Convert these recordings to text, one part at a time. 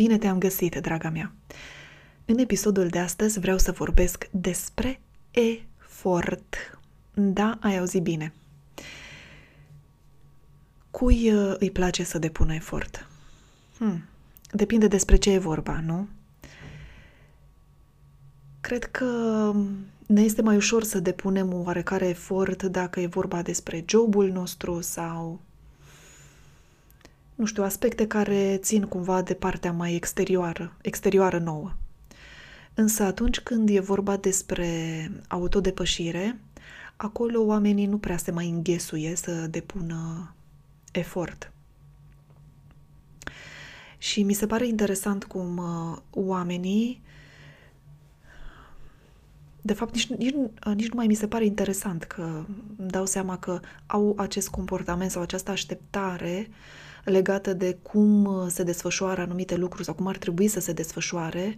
Bine te-am găsit, draga mea! În episodul de astăzi vreau să vorbesc despre efort. Da, ai auzit bine. Cui îi place să depună efort? Depinde despre ce e vorba, nu? Cred că ne este mai ușor să depunem un oarecare efort dacă e vorba despre jobul nostru sau, nu știu, aspecte care țin cumva de partea mai exterioară nouă. Însă atunci când e vorba despre autodepășire, acolo oamenii nu prea se mai înghesuie să depună efort. Și mi se pare interesant cum oamenii, de fapt, nici nu mai mi se pare interesant, că îmi dau seama că au acest comportament sau această așteptare legată de cum se desfășoară anumite lucruri sau cum ar trebui să se desfășoare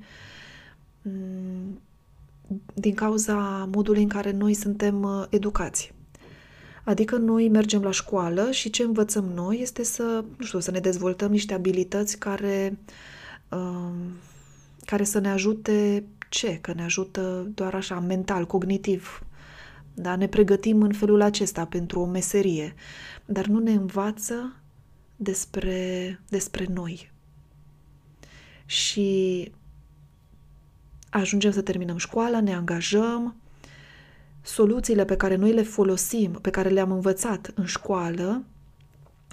din cauza modului în care noi suntem educați. Adică noi mergem la școală și ce învățăm noi este să ne dezvoltăm niște abilități care să ne ajute Că ne ajută doar așa, mental, cognitiv. Da? Ne pregătim în felul acesta pentru o meserie, dar nu ne învață despre noi. Și ajungem să terminăm școala, ne angajăm, soluțiile pe care noi le folosim, pe care le-am învățat în școală,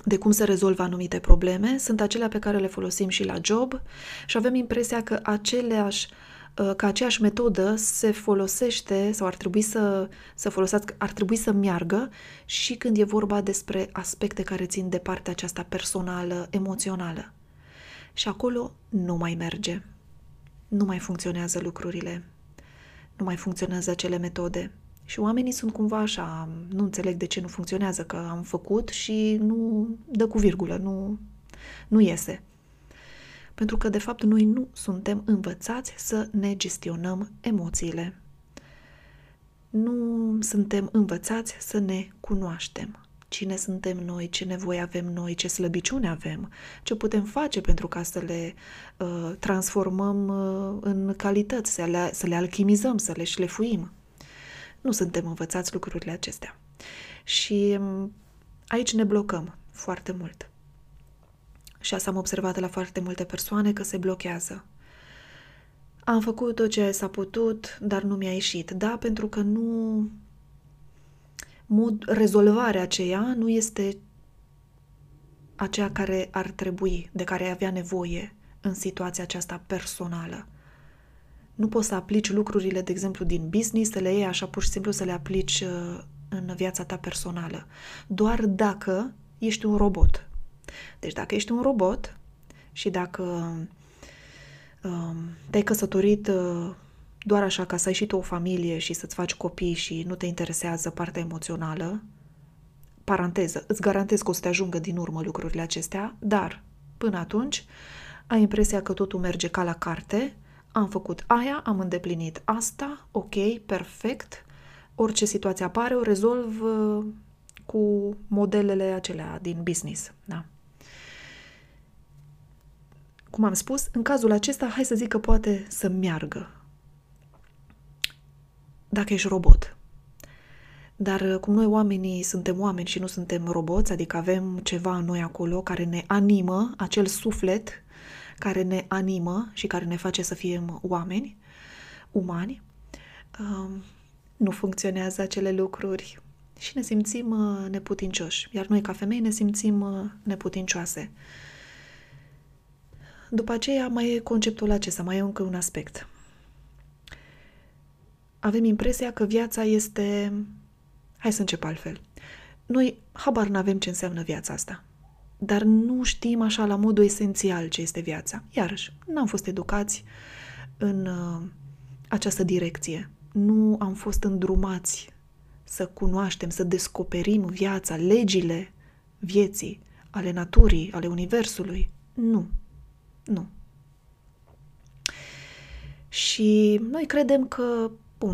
de cum se rezolvă anumite probleme, sunt acelea pe care le folosim și la job și avem impresia că aceeași metodă se folosește sau ar trebui să meargă și când e vorba despre aspecte care țin de partea aceasta personală, emoțională. Și acolo nu mai merge. Nu mai funcționează lucrurile. Nu mai funcționează acele metode. Și oamenii sunt cumva așa, nu înțeleg de ce nu funcționează, că am făcut și nu dă cu virgulă, nu iese. Pentru că, de fapt, noi nu suntem învățați să ne gestionăm emoțiile. Nu suntem învățați să ne cunoaștem. Cine suntem noi, ce nevoi avem noi, ce slăbiciuni avem, ce putem face pentru ca să le transformăm în calități, să le alchimizăm, să le șlefuim. Nu suntem învățați lucrurile acestea. Și aici ne blocăm foarte mult. Și asta am observat la foarte multe persoane, că se blochează. Am făcut tot ce s-a putut, dar nu mi-a ieșit. Da, pentru că rezolvarea aceea nu este aceea care ar trebui, de care ai avea nevoie în situația aceasta personală. Nu poți să aplici lucrurile, de exemplu, din business, să le iei așa pur și simplu să le aplici în viața ta personală. Doar dacă ești un robot. Deci dacă ești un robot și dacă te-ai căsătorit doar așa ca să ai și tu o familie și să-ți faci copii și nu te interesează partea emoțională, paranteză, îți garantez că o să te ajungă din urmă lucrurile acestea, dar până atunci ai impresia că totul merge ca la carte, am făcut aia, am îndeplinit asta, ok, perfect, orice situație apare, o rezolv cu modelele acelea din business. Da. Cum am spus, în cazul acesta, hai să zic că poate să meargă. Dacă ești robot. Dar cum noi oamenii suntem oameni și nu suntem roboți, adică avem ceva în noi acolo care ne animă, acel suflet care ne animă și care ne face să fim oameni, umani, nu funcționează acele lucruri. Și ne simțim neputincioși. Iar noi, ca femei, ne simțim neputincioase. După aceea, mai e conceptul acesta, mai e încă un aspect. Avem impresia că viața este... Hai să încep altfel. Noi habar n-avem ce înseamnă viața asta. Dar nu știm așa la modul esențial ce este viața. Iarăși, n-am fost educați în această direcție. Nu am fost îndrumați să cunoaștem, să descoperim viața, legile vieții, ale naturii, ale universului. Nu. Și noi credem că,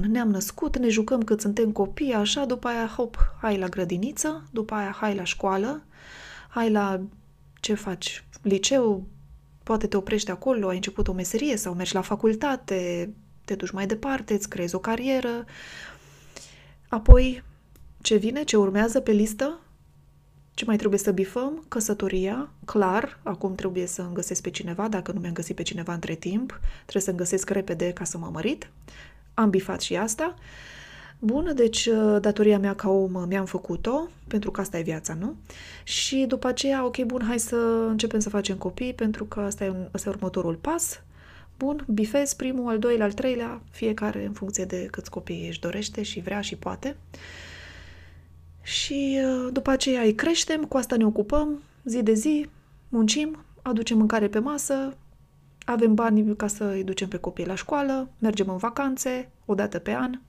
ne-am născut, ne jucăm cât suntem copii, așa, după aia, hop, hai la grădiniță, după aia, hai la școală, hai la, ce faci, liceu, Poate te oprești acolo, ai început o meserie sau mergi la facultate, te duci mai departe, îți creezi o carieră. Apoi, ce vine, ce urmează pe listă? Ce mai trebuie să bifăm? Căsătoria, clar, acum trebuie să îmi găsesc pe cineva, dacă nu mi-am găsit pe cineva între timp, trebuie să îmi găsesc repede ca să mă mărit. Am bifat și asta. Bun, deci datoria mea ca om mi-am făcut-o, pentru că asta e viața, nu? Și după aceea, ok, bun, hai să începem să facem copii, pentru că asta e următorul pas. Bun, bifez primul, al doilea, al treilea, fiecare în funcție de câți copii își dorește și vrea și poate. Și după aceea îi creștem, cu asta ne ocupăm, zi de zi, muncim, aducem mâncare pe masă, avem bani ca să îi ducem pe copii la școală, mergem în vacanțe, o dată pe an,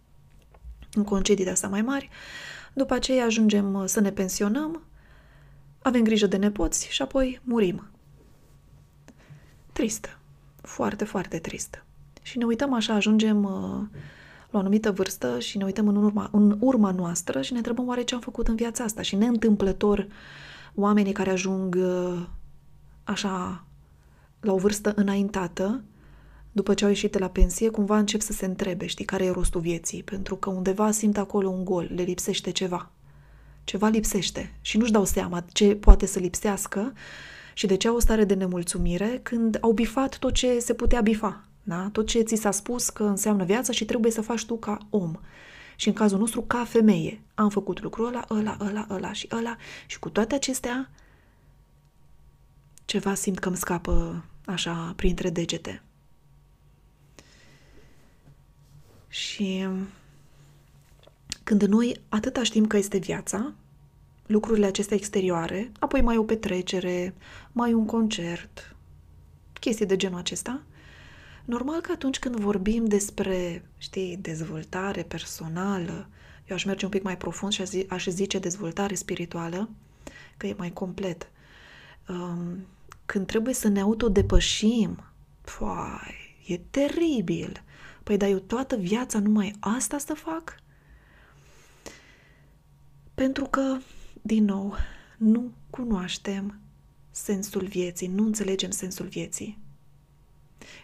în concedii de astea mai mari. După aceea ajungem să ne pensionăm, avem grijă de nepoți și apoi murim. Tristă. Foarte, foarte tristă. Și ne uităm așa, ajungem la o anumită vârstă și ne uităm în urma noastră și ne întrebăm oare ce am făcut în viața asta. Și neîntâmplător oamenii care ajung așa la o vârstă înaintată, după ce au ieșit de la pensie, cumva încep să se întrebe, știi, care e rostul vieții, pentru că undeva simt acolo un gol, le lipsește ceva. Ceva lipsește și nu-și dau seama ce poate să lipsească și de ce au o stare de nemulțumire când au bifat tot ce se putea bifa, da? Tot ce ți s-a spus că înseamnă viața și trebuie să faci tu ca om. Și în cazul nostru, ca femeie, am făcut lucrul ăla și cu toate acestea ceva simt că îmi scapă așa printre degete. Și când noi atâta știm că este viața, lucrurile acestea exterioare, apoi mai o petrecere, mai un concert, chestii de genul acesta, normal că atunci când vorbim despre, știi, dezvoltare personală, eu aș merge un pic mai profund și aș zice dezvoltare spirituală, că e mai complet. Când trebuie să ne autodepășim, foai, e teribil. Păi da, eu toată viața numai asta să fac? Pentru că, din nou, nu cunoaștem sensul vieții, nu înțelegem sensul vieții.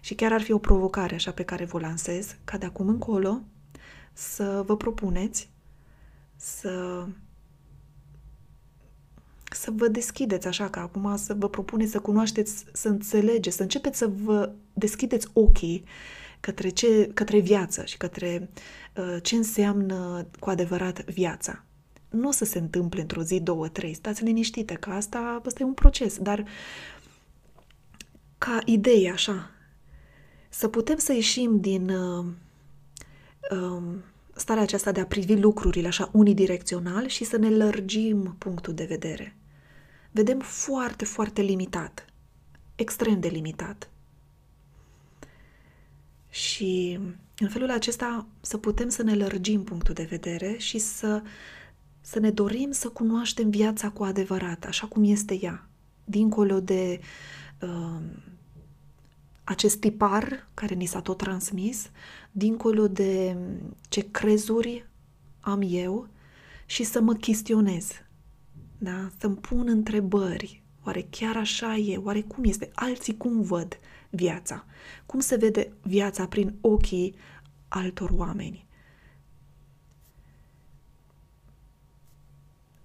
Și chiar ar fi o provocare așa pe care vă lansez, ca de acum încolo să vă propuneți să vă deschideți așa, ca acum să vă propuneți să cunoașteți, să înțelegeți, să începeți să vă deschideți ochii către viață și către ce înseamnă cu adevărat viața. Nu o să se întâmple într-o zi, două, trei. Stați liniștite, că asta e un proces. Dar ca idee, așa, să putem să ieșim din starea aceasta de a privi lucrurile așa unidirecțional și să ne lărgim punctul de vedere. Vedem foarte, foarte limitat. Extrem de limitat. Și în felul acesta să putem să ne lărgim punctul de vedere și să ne dorim să cunoaștem viața cu adevărat, așa cum este ea, dincolo de acest tipar care ni s-a tot transmis, dincolo de ce crezuri am eu și să mă chestionez, da? Să-mi pun întrebări, oare chiar așa e, oare cum este, alții cum văd viața, cum se vede viața prin ochii altor oameni.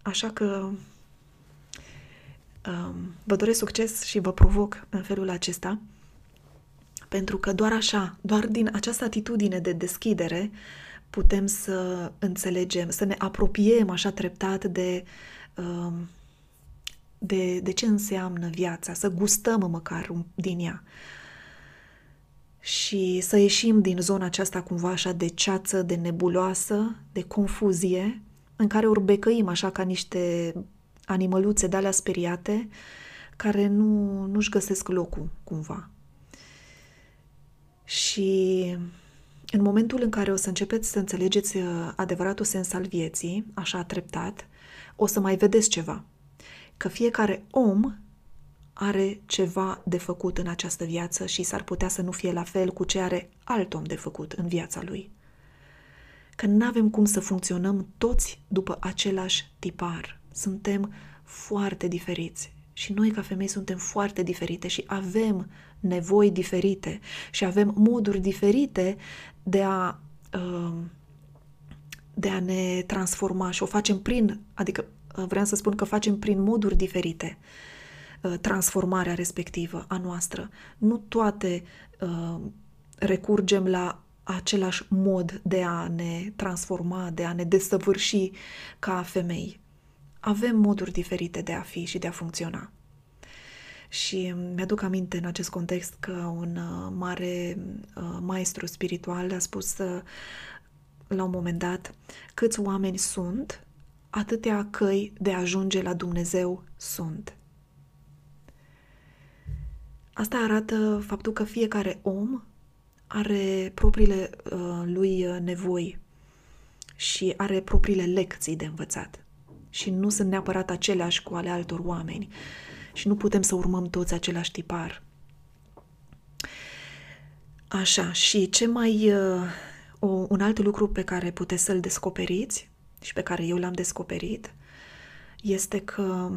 Așa că vă doresc succes și vă provoc în felul acesta, pentru că doar așa, doar din această atitudine de deschidere putem să înțelegem, să ne apropiem așa treptat de ce înseamnă viața, să gustăm măcar din ea și să ieșim din zona aceasta cumva așa de ceață, de nebuloasă, de confuzie, în care urbecăim așa ca niște animăluțe de-alea speriate care nu-și găsesc locul cumva. Și în momentul în care o să începeți să înțelegeți adevăratul sens al vieții, așa treptat, o să mai vedeți ceva. Că fiecare om are ceva de făcut în această viață și s-ar putea să nu fie la fel cu ce are alt om de făcut în viața lui. Că n-avem cum să funcționăm toți după același tipar. Suntem foarte diferiți Și noi, ca femei, suntem foarte diferite și avem nevoi diferite și avem moduri diferite de a ne transforma și o facem prin, adică vreau să spun că facem prin moduri diferite transformarea respectivă a noastră. Nu toate recurgem la același mod de a ne transforma, de a ne desăvârși ca femei. Avem moduri diferite de a fi și de a funcționa. Și mi-aduc aminte în acest context că un mare maestru spiritual a spus la un moment dat: câți oameni sunt, atâtea căi de a ajunge la Dumnezeu sunt. Asta arată faptul că fiecare om are propriile lui nevoi și are propriile lecții de învățat. Și nu sunt neapărat aceleași cu ale altor oameni. Și nu putem să urmăm toți același tipar. Așa, și ce mai... un alt lucru pe care puteți să-l descoperiți și pe care eu l-am descoperit este că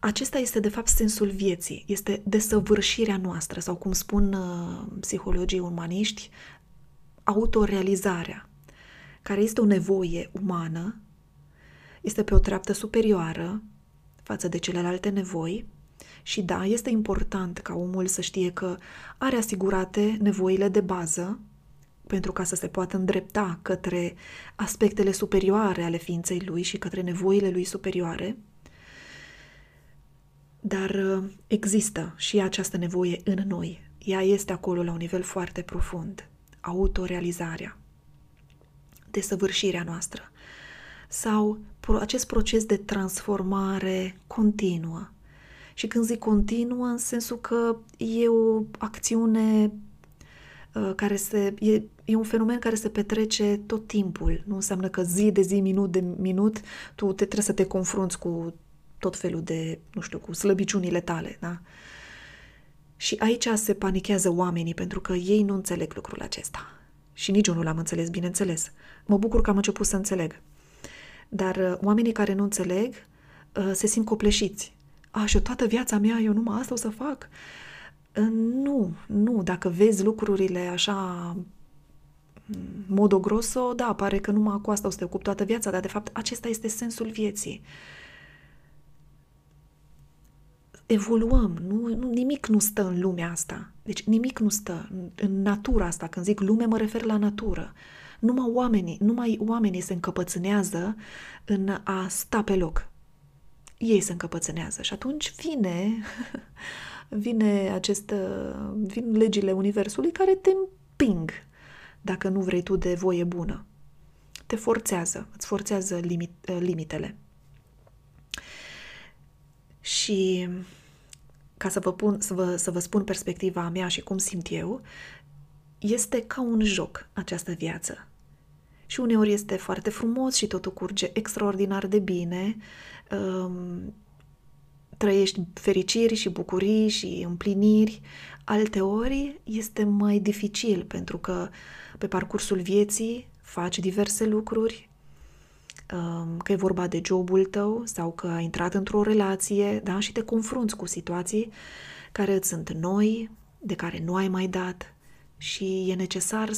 acesta este, de fapt, sensul vieții. Este desăvârșirea noastră, sau cum spun psihologii umaniști, autorealizarea, care este o nevoie umană, este pe o treaptă superioară față de celelalte nevoi și, da, este important ca omul să știe că are asigurate nevoile de bază pentru ca să se poată îndrepta către aspectele superioare ale ființei lui și către nevoile lui superioare, dar există și această nevoie în noi. Ea este acolo la un nivel foarte profund, autorealizarea, desăvârșirea noastră sau acest proces de transformare continuă. Și când zic continuă, în sensul că e o acțiune care e un fenomen care se petrece tot timpul. Nu înseamnă că zi de zi, minut de minut, tu trebuie să te confrunți cu tot felul de, cu slăbiciunile tale, da? Și aici se panichează oamenii pentru că ei nu înțeleg lucrul acesta. Și nici eu nu l-am înțeles, bineînțeles. Mă bucur că am început să înțeleg. Dar oamenii care nu înțeleg se simt copleșiți. Și toată viața mea, eu numai asta o să fac? Nu. Dacă vezi lucrurile așa modo grosso, da, pare că numai cu asta o să te ocupi toată viața, dar de fapt acesta este sensul vieții. Evoluăm, nimic nu stă în lumea asta. Deci nimic nu stă în natura asta. Când zic lume, mă refer la natură. Numai oamenii se încăpățânează în a sta pe loc. Ei se încăpățânează și atunci vin legile universului care te împing dacă nu vrei tu de voie bună. Te forțează, îți forțează limitele. Și ca să vă spun perspectiva mea și cum simt eu, este ca un joc această viață. Și uneori este foarte frumos și totul curge extraordinar de bine, trăiești fericiri și bucurii și împliniri, alteori este mai dificil pentru că pe parcursul vieții faci diverse lucruri, că e vorba de jobul tău sau că ai intrat într-o relație, da? Și te confrunți cu situații care îți sunt noi, de care nu ai mai dat și e necesar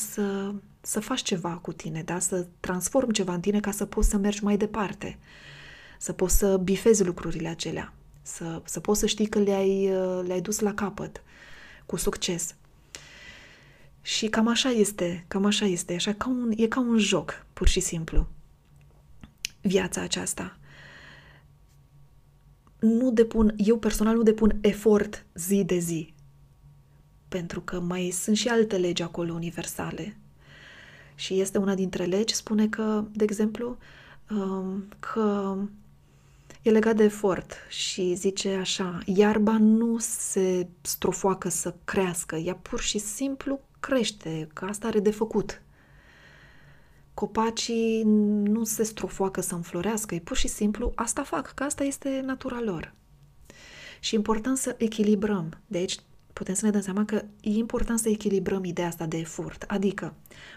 să faci ceva cu tine, da? Să transformi ceva în tine ca să poți să mergi mai departe, să poți să bifezi lucrurile acelea, să poți să știi că le-ai dus la capăt cu succes. Și cam așa este, așa e ca un joc, pur și simplu. Viața aceasta. Eu personal nu depun efort zi de zi, pentru că mai sunt și alte legi acolo universale. Și este una dintre legi, spune că, de exemplu, că e legat de efort și zice așa: iarba nu se strofoacă să crească, ea pur și simplu crește, că asta are de făcut. Copacii nu se strofoacă să înflorească, ei pur și simplu asta fac, că asta este natura lor. Și e important să echilibrăm. De aici putem să ne dăm seama că e important să echilibrăm ideea asta de efort. Adică,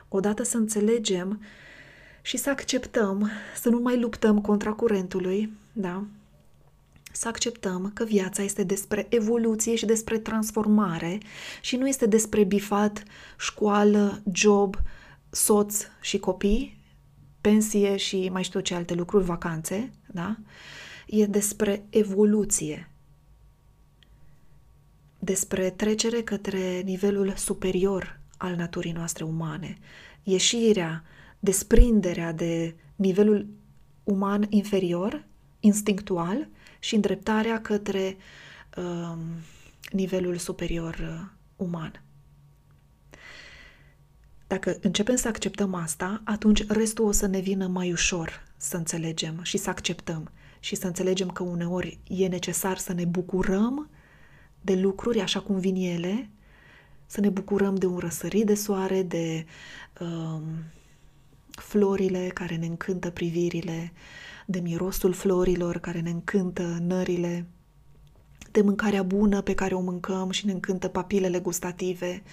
odată să înțelegem și să acceptăm, să nu mai luptăm contra curentului, da? să acceptăm că viața este despre evoluție și despre transformare și nu este despre bifat, școală, job, soț și copii, pensie și mai știu ce alte lucruri, vacanțe, da? E despre evoluție, despre trecere către nivelul superior al naturii noastre umane, ieșirea, desprinderea de nivelul uman inferior, instinctual, și îndreptarea către nivelul superior uman. Dacă începem să acceptăm asta, atunci restul o să ne vină mai ușor să înțelegem și să acceptăm și să înțelegem că uneori e necesar să ne bucurăm de lucruri așa cum vin ele, să ne bucurăm de un răsărit de soare, de florile care ne încântă privirile, de mirosul florilor care ne încântă nările, de mâncarea bună pe care o mâncăm și ne încântă papilele gustative,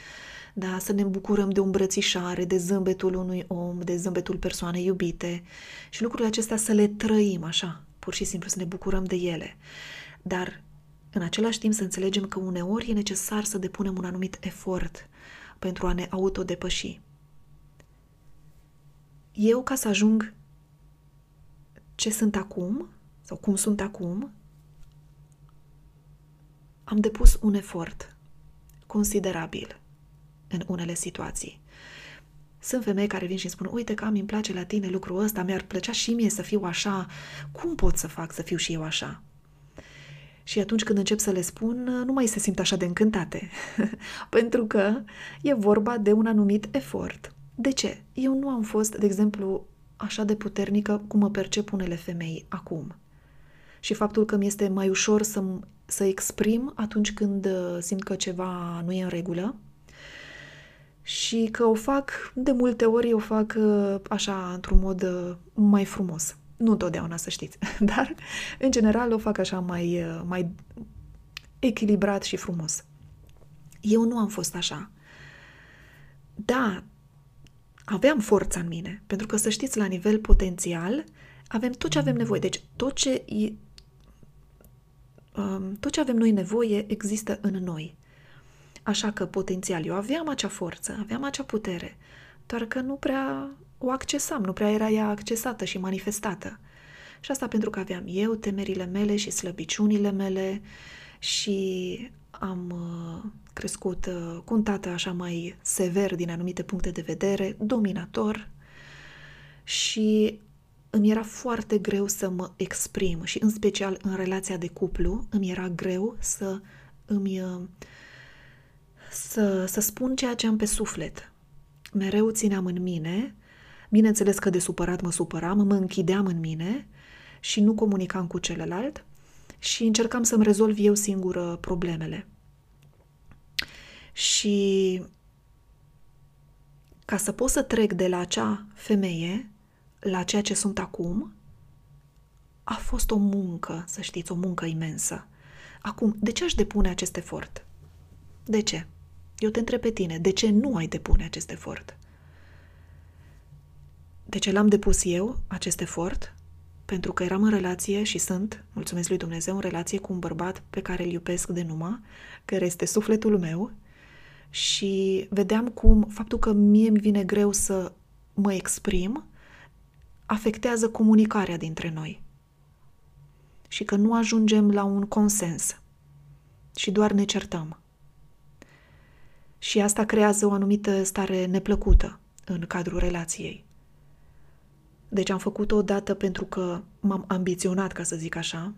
da? Să ne bucurăm de o îmbrățișare, de zâmbetul unui om, de zâmbetul persoanei iubite și lucrurile acestea să le trăim așa, pur și simplu să ne bucurăm de ele. Dar în același timp să înțelegem că uneori e necesar să depunem un anumit efort pentru a ne autodepăși. Eu, ca să ajung ce sunt acum, sau cum sunt acum, am depus un efort considerabil în unele situații. Sunt femei care vin și spun, uite că îmi place la tine lucrul ăsta, mi-ar plăcea și mie să fiu așa, cum pot să fac să fiu și eu așa? Și atunci când încep să le spun, nu mai se simt așa de încântate, pentru că e vorba de un anumit efort. De ce? Eu nu am fost, de exemplu, așa de puternică cum mă percep unele femei acum. Și faptul că mi este mai ușor să exprim atunci când simt că ceva nu e în regulă și că o fac, de multe ori o fac așa, într-un mod mai frumos. Nu întotdeauna, să știți, dar în general o fac așa mai echilibrat și frumos. Eu nu am fost așa. Da, aveam forța în mine, pentru că, să știți, la nivel potențial, avem tot ce avem nevoie. Deci tot ce avem noi nevoie există în noi. Așa că, potențial, eu aveam acea forță, aveam acea putere, doar că nu prea o accesam, nu prea era ea accesată și manifestată. Și asta pentru că aveam eu temerile mele și slăbiciunile mele și am crescut cu un tată așa mai sever din anumite puncte de vedere, dominator, și îmi era foarte greu să mă exprim și în special în relația de cuplu îmi era greu să spun ceea ce am pe suflet. Mereu țineam în mine, bineînțeles că de supărat mă supăram, mă închideam în mine și nu comunicam cu celălalt și încercam să-mi rezolv eu singură problemele. Și ca să pot să trec de la acea femeie la ceea ce sunt acum, a fost o muncă, să știți, o muncă imensă. Acum, de ce aș depune acest efort? De ce? Eu te întreb pe tine, de ce nu ai depune acest efort? De ce l-am depus eu, acest efort? Pentru că eram în relație și sunt, mulțumesc lui Dumnezeu, în relație cu un bărbat pe care îl iubesc de numai, care este sufletul meu, și vedeam cum faptul că mie îmi vine greu să mă exprim afectează comunicarea dintre noi și că nu ajungem la un consens și doar ne certăm. Și asta creează o anumită stare neplăcută în cadrul relației. Deci am făcut-o odată pentru că m-am ambiționat, ca să zic așa.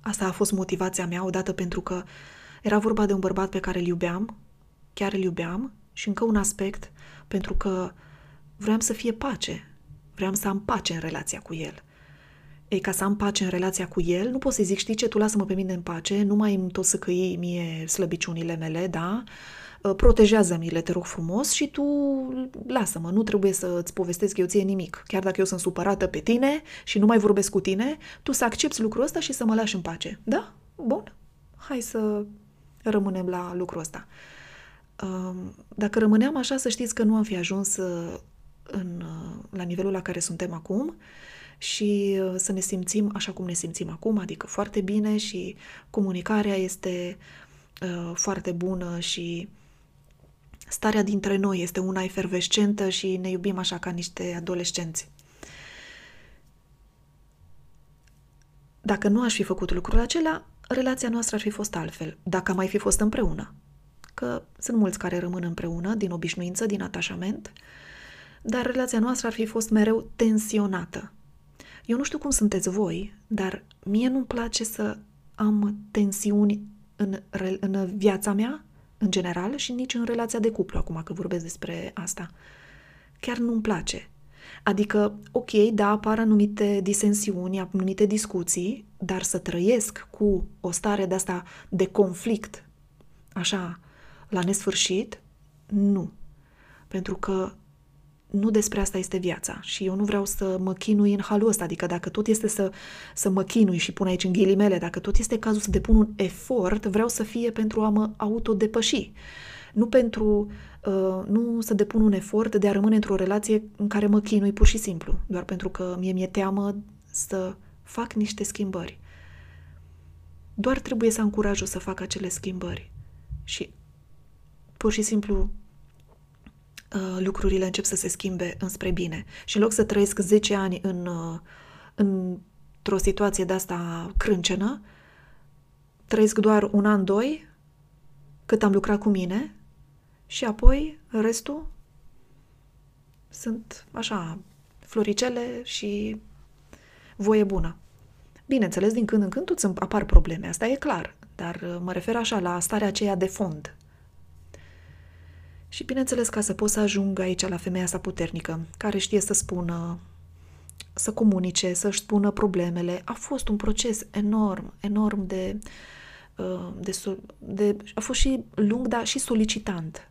Asta a fost motivația mea, odată pentru că era vorba de un bărbat pe care îl iubeam, chiar îl iubeam, și încă un aspect, pentru că vreau să fie pace, vreau să am pace în relația cu el. Ei, ca să am pace în relația cu el, nu pot să-i zic, știi ce, tu lasă-mă pe mine în pace, nu mai îmi tot să căi mie slăbiciunile mele, da? Protejează-mi-le, te rog frumos, și tu lasă-mă, nu trebuie să-ți povestesc eu ție nimic. Chiar dacă eu sunt supărată pe tine și nu mai vorbesc cu tine, tu să accepți lucrul ăsta și să mă lași în pace. Da? Bun. Hai să rămânem la lucrul ăsta. Dacă rămâneam așa, să știți că nu am fi ajuns la nivelul la care suntem acum și să ne simțim așa cum ne simțim acum, adică foarte bine, și comunicarea este foarte bună și starea dintre noi este una efervescentă și ne iubim așa ca niște adolescenți. Dacă nu aș fi făcut lucrul acela, relația noastră ar fi fost altfel, dacă am mai fi fost împreună. Că sunt mulți care rămân împreună din obișnuință, din atașament, dar relația noastră ar fi fost mereu tensionată. Eu nu știu cum sunteți voi, dar mie nu-mi place să am tensiuni în viața mea, în general, și nici în relația de cuplu, acum că vorbesc despre asta. Chiar nu-mi place. Adică, ok, da, apar anumite disensiuni, anumite discuții, dar să trăiesc cu o stare de asta de conflict, așa, la nesfârșit, nu. Pentru că nu despre asta este viața și eu nu vreau să mă chinui în halul ăsta, adică dacă tot este să mă chinui, și pun aici în ghilimele, dacă tot este cazul să depun un efort, vreau să fie pentru a mă autodepăși. Nu pentru, nu să depun un efort de a rămâne într-o relație în care mă chinui pur și simplu, doar pentru că mie mi-e teamă să fac niște schimbări. Doar trebuie să am curajul să fac acele schimbări și pur și simplu lucrurile încep să se schimbe înspre bine. Și în loc să trăiesc 10 ani într-o situație de asta crâncenă, trăiesc doar un an, doi, cât am lucrat cu mine, și apoi restul sunt așa floricele și voie bună. Bineînțeles, din când în când îți apar probleme, asta e clar, dar mă refer așa la starea aceea de fond. Și bineînțeles, ca să pot să ajung aici la femeia asta puternică, care știe să spună, să comunice, să-și spună problemele, a fost un proces enorm, enorm a fost și lung, dar și solicitant.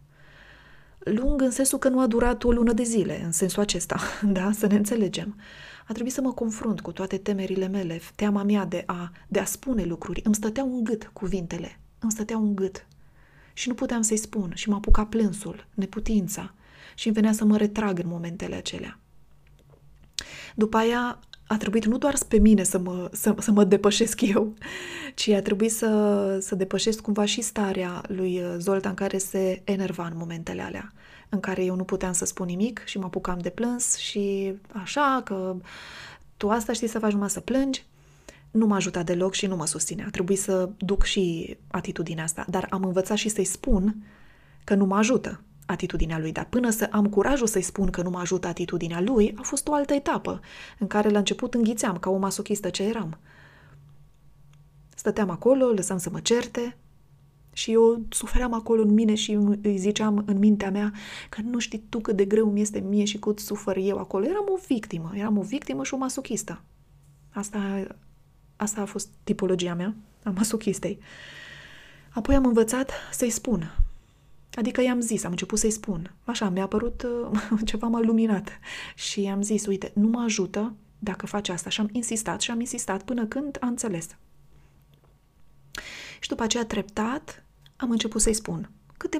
Lung în sensul că nu a durat o lună de zile, în sensul acesta, da? Să ne înțelegem. A trebuit să mă confrunt cu toate temerile mele, teama mea de a spune lucruri. Îmi stăteau în gât cuvintele, îmi stăteau în gât. Și nu puteam să-i spun și mă apuca plânsul, neputința, și îmi venea să mă retrag în momentele acelea. După aia a trebuit nu doar pe mine să mă depășesc eu, ci a trebuit să depășesc cumva și starea lui Zoltan, care se enerva în momentele alea, în care eu nu puteam să spun nimic și mă apucam de plâns și așa că tu asta știi să faci, numai să plângi. Nu m-a ajutat deloc și nu mă susținea. A trebuit să duc și atitudinea asta. Dar am învățat și să-i spun că nu mă ajută atitudinea lui. Dar până să am curajul să-i spun că nu mă ajută atitudinea lui, a fost o altă etapă în care la început înghițeam ca o masochistă ce eram. Stăteam acolo, lăsam să mă certe și eu sufeream acolo în mine și îi ziceam în mintea mea că nu știi tu cât de greu mi este mie și cât sufăr eu acolo. Eram o victimă și o masochistă. Asta a fost tipologia mea, a masochistei. Apoi am învățat să-i spun. Adică i-am zis, am început să-i spun. Așa, mi-a părut ceva, m-a luminat. Și i-am zis, uite, nu mă ajută dacă faci asta. Și am insistat până când a înțeles. Și după aceea, treptat, am început să-i spun. Câte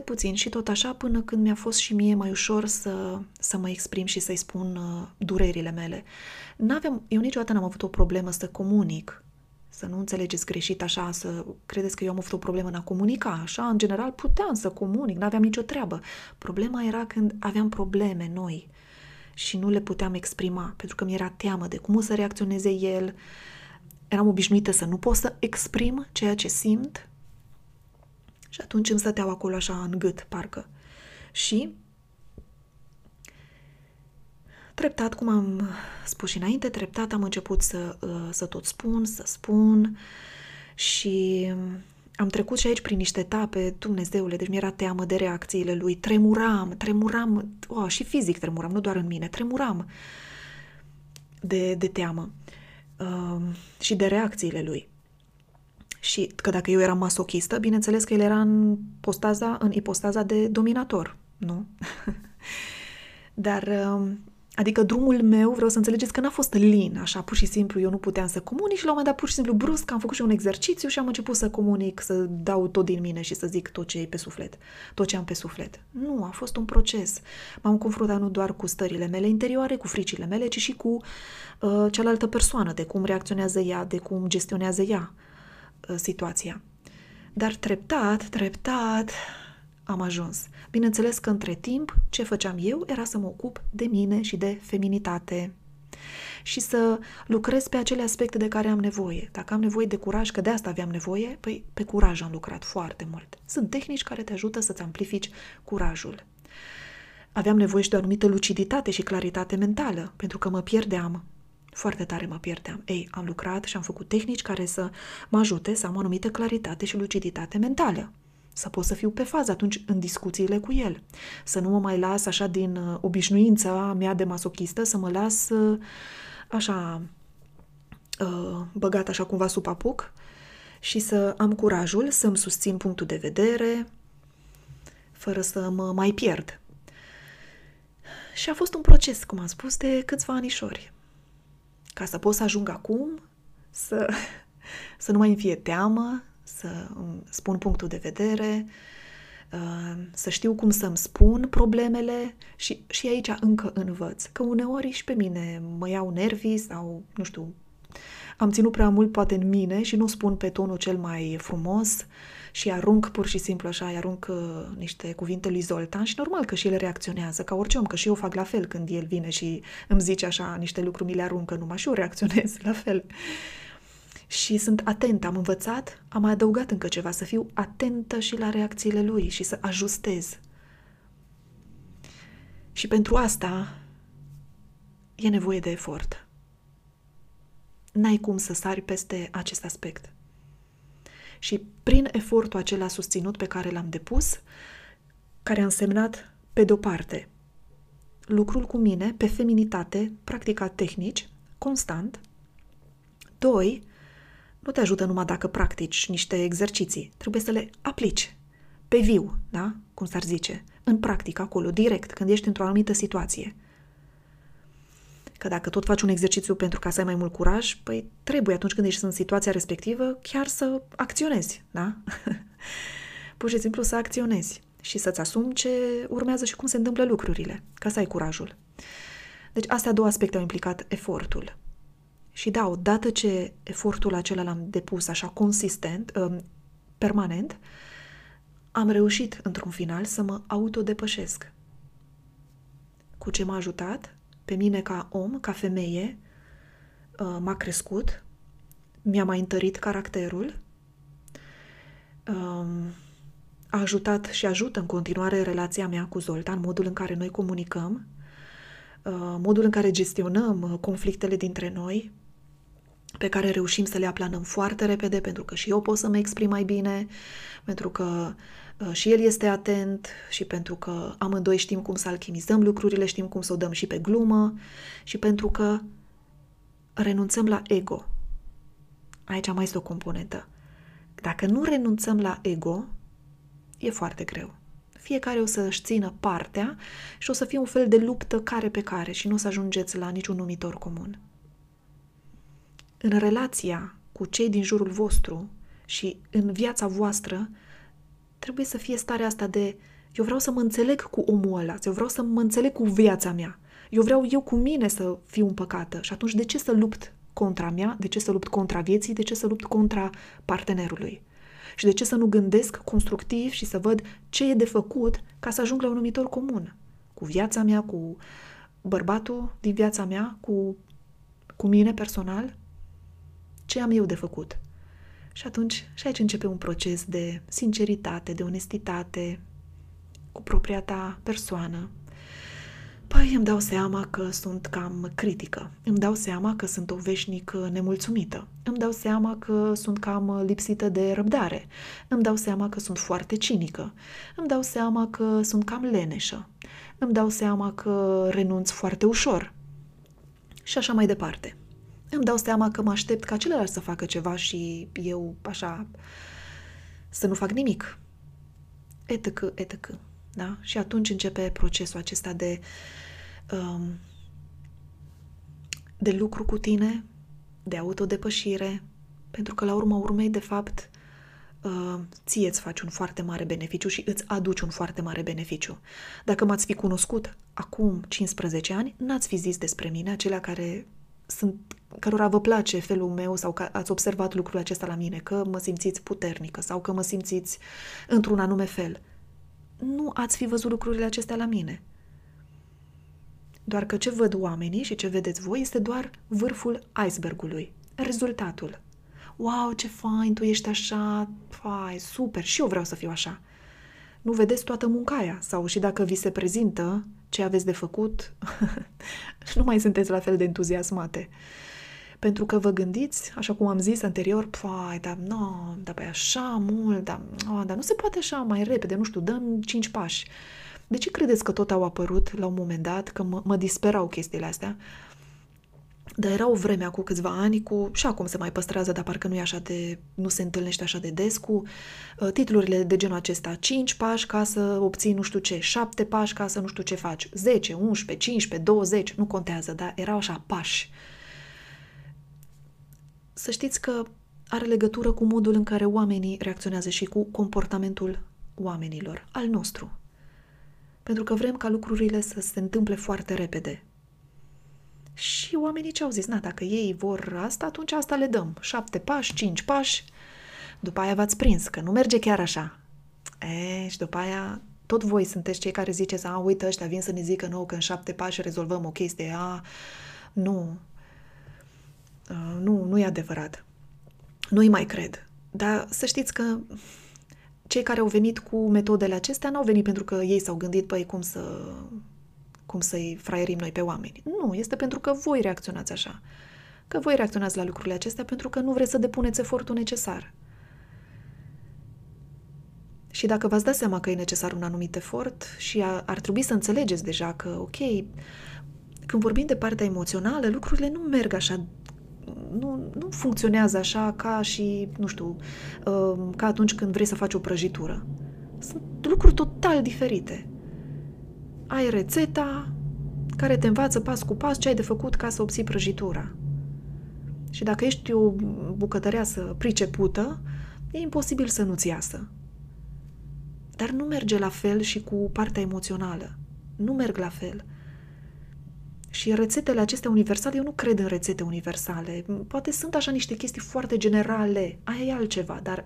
puțin și tot așa, până când mi-a fost și mie mai ușor să mă exprim și să-i spun durerile mele. Eu niciodată n-am avut o problemă să comunic, să nu înțelegeți greșit așa, să credeți că eu am avut o problemă în a comunica, așa, în general puteam să comunic, n-aveam nicio treabă. Problema era când aveam probleme noi și nu le puteam exprima, pentru că mi-era teamă de cum o să reacționeze el, eram obișnuită să nu pot să exprim ceea ce simt. Și atunci îmi stăteau acolo așa în gât, parcă. Și treptat, cum am spus și înainte, treptat am început să tot spun, și am trecut și aici prin niște etape, Dumnezeule, deci mi-era teamă de reacțiile lui, tremuram, și fizic tremuram, nu doar în mine, tremuram de teamă și de reacțiile lui. Și că dacă eu eram masochistă, bineînțeles că el era în ipostaza de dominator, nu? Dar Adică drumul meu, vreau să înțelegeți că n-a fost lin, așa, pur și simplu, eu nu puteam să comunic și la un moment dat, pur și simplu, brusc, am făcut și un exercițiu și am început să comunic, să dau tot din mine și să zic tot ce e pe suflet, tot ce am pe suflet. Nu, a fost un proces. M-am confruntat nu doar cu stările mele interioare, cu fricile mele, ci și cu cealaltă persoană, de cum reacționează ea, de cum gestionează ea situația. Dar treptat, treptat, am ajuns. Bineînțeles că între timp ce făceam eu era să mă ocup de mine și de feminitate și să lucrez pe acele aspecte de care am nevoie. Dacă am nevoie de curaj, că de asta aveam nevoie, păi pe curaj am lucrat foarte mult. Sunt tehnici care te ajută să-ți amplifici curajul. Aveam nevoie și de o anumită luciditate și claritate mentală, pentru că mă pierdeam. Foarte tare mă pierdeam. Ei, am lucrat și am făcut tehnici care să mă ajute să am o anumită claritate și luciditate mentală. Să pot să fiu pe fază atunci în discuțiile cu el. Să nu mă mai las așa din obișnuința mea de masochistă, să mă las așa băgat așa cumva sub apuc și să am curajul să-mi susțin punctul de vedere fără să mă mai pierd. Și a fost un proces, cum am spus, de câțiva anișori. Ca să pot să ajung acum, să nu mai îmi fie teamă, să spun punctul de vedere, să știu cum să-mi spun problemele și aici încă învăț. Că uneori și pe mine mă iau nervii sau, nu știu, am ținut prea mult poate în mine și nu spun pe tonul cel mai frumos și arunc pur și simplu așa, arunc niște cuvinte lui Zoltan și normal că și el reacționează ca orice om, că și eu fac la fel când el vine și îmi zice așa niște lucruri, mi le aruncă numai și eu reacționez la fel. Și sunt atentă, am învățat, am mai adăugat încă ceva, să fiu atentă și la reacțiile lui și să ajustez. Și pentru asta e nevoie de efort. N-ai cum să sari peste acest aspect. Și prin efortul acela susținut pe care l-am depus, care a însemnat, pe de-o parte, lucrul cu mine, pe feminitate, practicat tehnici, constant. 2. Nu te ajută numai dacă practici niște exerciții. Trebuie să le aplici pe viu, da? Cum s-ar zice, în practică, acolo, direct, când ești într-o anumită situație. Că dacă tot faci un exercițiu pentru ca să ai mai mult curaj, păi trebuie atunci când ești în situația respectivă chiar să acționezi, da? Pur și simplu să acționezi și să-ți asumi ce urmează și cum se întâmplă lucrurile, ca să ai curajul. Deci astea două aspecte au implicat efortul. Și da, odată ce efortul acela l-am depus așa consistent, permanent, am reușit într-un final să mă autodepășesc. Cu ce m-a ajutat? Pe mine ca om, ca femeie, m-a crescut, mi-a mai întărit caracterul, a ajutat și ajută în continuare relația mea cu Zoltan, modul în care noi comunicăm, modul în care gestionăm conflictele dintre noi, pe care reușim să le aplanăm foarte repede, pentru că și eu pot să mă exprim mai bine, pentru că și el este atent și pentru că amândoi știm cum să alchimizăm lucrurile, știm cum să o dăm și pe glumă și pentru că renunțăm la ego. Aici mai este o componentă. Dacă nu renunțăm la ego, e foarte greu. Fiecare o să-și țină partea și o să fie un fel de luptă care pe care și nu o să ajungeți la niciun numitor comun. În relația cu cei din jurul vostru și în viața voastră trebuie să fie starea asta de eu vreau să mă înțeleg cu omul ăla, eu vreau să mă înțeleg cu viața mea, eu vreau eu cu mine să fiu împăcată și atunci de ce să lupt contra mea, de ce să lupt contra vieții, de ce să lupt contra partenerului? Și de ce să nu gândesc constructiv și să văd ce e de făcut ca să ajung la un numitor comun? Cu viața mea, cu bărbatul din viața mea, cu mine personal? Ce am eu de făcut? Și atunci, și aici începe un proces de sinceritate, de onestitate, cu propria ta persoană. Păi îmi dau seama că sunt cam critică, îmi dau seama că sunt o veșnic nemulțumită, îmi dau seama că sunt cam lipsită de răbdare, îmi dau seama că sunt foarte cinică, îmi dau seama că sunt cam leneșă, îmi dau seama că renunț foarte ușor și așa mai departe. Îmi dau seama că mă aștept ca celălalt să facă ceva și eu așa să nu fac nimic. Etc. Da? Și atunci începe procesul acesta de de lucru cu tine, de autodepășire, pentru că la urma urmei, de fapt, ție îți faci un foarte mare beneficiu și îți aduci un foarte mare beneficiu. Dacă m-ați fi cunoscut acum 15 ani, n-ați fi zis despre mine acelea care cărora vă place felul meu sau că ați observat lucrul acesta la mine, că mă simțiți puternică sau că mă simțiți într-un anume fel. Nu ați fi văzut lucrurile acestea la mine. Doar că ce văd oamenii și ce vedeți voi este doar vârful icebergului. Rezultatul. Wow, ce fain, tu ești așa, fai, super, și eu vreau să fiu așa. Nu vedeți toată munca aia, sau și dacă vi se prezintă ce aveți de făcut, nu mai sunteți la fel de entuziasmate. Pentru că vă gândiți, așa cum am zis anterior, păi, dar păi așa mult, dar nu se poate așa mai repede, nu știu, dăm 5 pași. De ce credeți că tot au apărut la un moment dat, că mă disperau chestiile astea? Dar era o vreme acum câțiva ani și acum se mai păstrează, dar parcă nu se întâlnește așa de des cu titlurile de genul acesta. 5 pași ca să obții nu știu ce, 7 pași ca să nu știu ce faci, 10, 11, 15, 20, nu contează, dar erau așa pași. Să știți că are legătură cu modul în care oamenii reacționează și cu comportamentul oamenilor, al nostru. Pentru că vrem ca lucrurile să se întâmple foarte repede. Și oamenii ce au zis, dacă ei vor asta, atunci asta le dăm. 7 pași, 5 pași, după aia v-ați prins, că nu merge chiar așa. Și după aia tot voi sunteți cei care ziceți, uite ăștia vin să ne zică nouă că în 7 pași rezolvăm o chestie, nu e adevărat. Nu-i mai cred. Dar să știți că cei care au venit cu metodele acestea n-au venit pentru că ei s-au gândit, cum să-i fraierim noi pe oameni. Nu, este pentru că voi reacționați așa. Că voi reacționați la lucrurile acestea pentru că nu vreți să depuneți efortul necesar. Și dacă v-ați dat seama că e necesar un anumit efort și ar trebui să înțelegeți deja că, ok, când vorbim de partea emoțională, lucrurile nu merg așa, nu funcționează așa ca și, ca atunci când vrei să faci o prăjitură. Sunt lucruri total diferite. Ai rețeta care te învață pas cu pas ce ai de făcut ca să obții prăjitura. Și dacă ești o bucătăreasă pricepută, e imposibil să nu-ți iasă. Dar nu merge la fel și cu partea emoțională. Nu merg la fel. Și rețetele acestea universale, eu nu cred în rețete universale. Poate sunt așa niște chestii foarte generale, aia e altceva, dar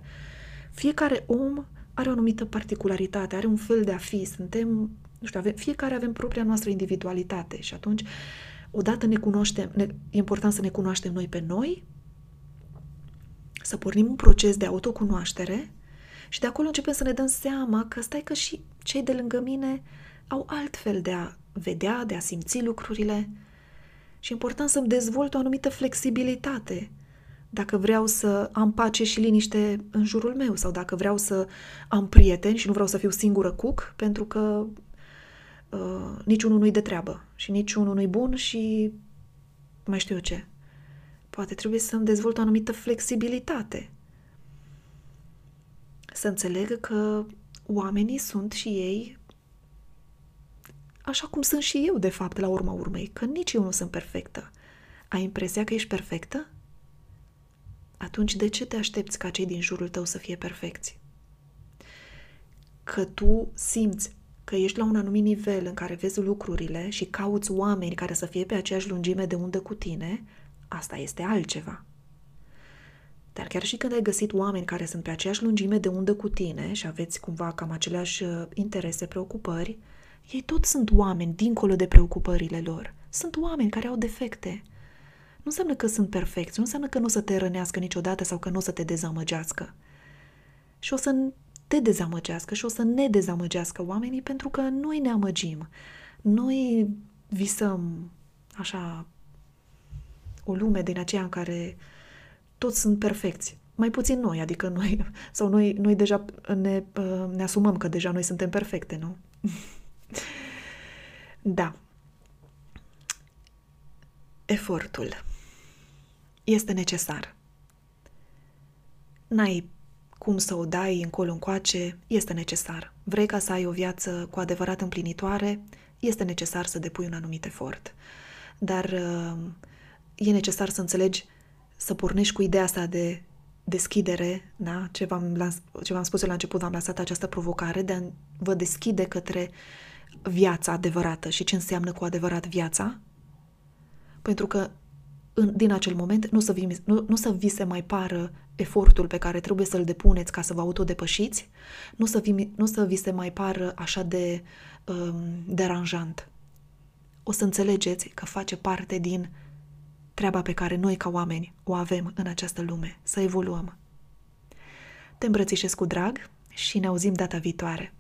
fiecare om are o anumită particularitate, are un fel de a fi. Suntem... fiecare avem propria noastră individualitate și atunci, odată ne cunoaștem, e important să ne cunoaștem noi pe noi, să pornim un proces de autocunoaștere și de acolo începem să ne dăm seama că stai că și cei de lângă mine au alt fel de a vedea, de a simți lucrurile și e important să-mi dezvolt o anumită flexibilitate dacă vreau să am pace și liniște în jurul meu sau dacă vreau să am prieteni și nu vreau să fiu singură cuc pentru că niciunul nu-i de treabă și niciunul nu-i bun și mai știu eu ce. Poate trebuie să-mi dezvolt o anumită flexibilitate. Să înțeleg că oamenii sunt și ei așa cum sunt și eu, de fapt, la urma urmei, că nici eu nu sunt perfectă. Ai impresia că ești perfectă? Atunci de ce te aștepți ca cei din jurul tău să fie perfecți? Că tu simți că ești la un anumit nivel în care vezi lucrurile și cauți oameni care să fie pe aceeași lungime de undă cu tine, asta este altceva. Dar chiar și când ai găsit oameni care sunt pe aceeași lungime de undă cu tine și aveți cumva cam aceleași interese, preocupări, ei tot sunt oameni dincolo de preocupările lor. Sunt oameni care au defecte. Nu înseamnă că sunt perfecți, nu înseamnă că nu o să te rănească niciodată sau că nu o să te dezamăgească. Și o să te dezamăgească și o să ne dezamăgească oamenii pentru că noi ne amăgim. Noi visăm așa o lume din aceea în care toți sunt perfecți. Mai puțin noi, adică noi, sau noi deja ne asumăm că deja noi suntem perfecte, nu? Da. Efortul este necesar. N-ai cum să o dai încolo-încoace, este necesar. Vrei ca să ai o viață cu adevărat împlinitoare, este necesar să depui un anumit efort. Dar e necesar să înțelegi, să pornești cu ideea asta de deschidere, da? Ce v-am spus eu la început, v-am lansat această provocare de a vă deschide către viața adevărată și ce înseamnă cu adevărat viața, pentru că din acel moment nu să vi se mai pară efortul pe care trebuie să-l depuneți ca să vă autodepășiți, nu să vi se mai pară așa de deranjant. O să înțelegeți că face parte din treaba pe care noi ca oameni o avem în această lume, să evoluăm. Te îmbrățișez cu drag și ne auzim data viitoare.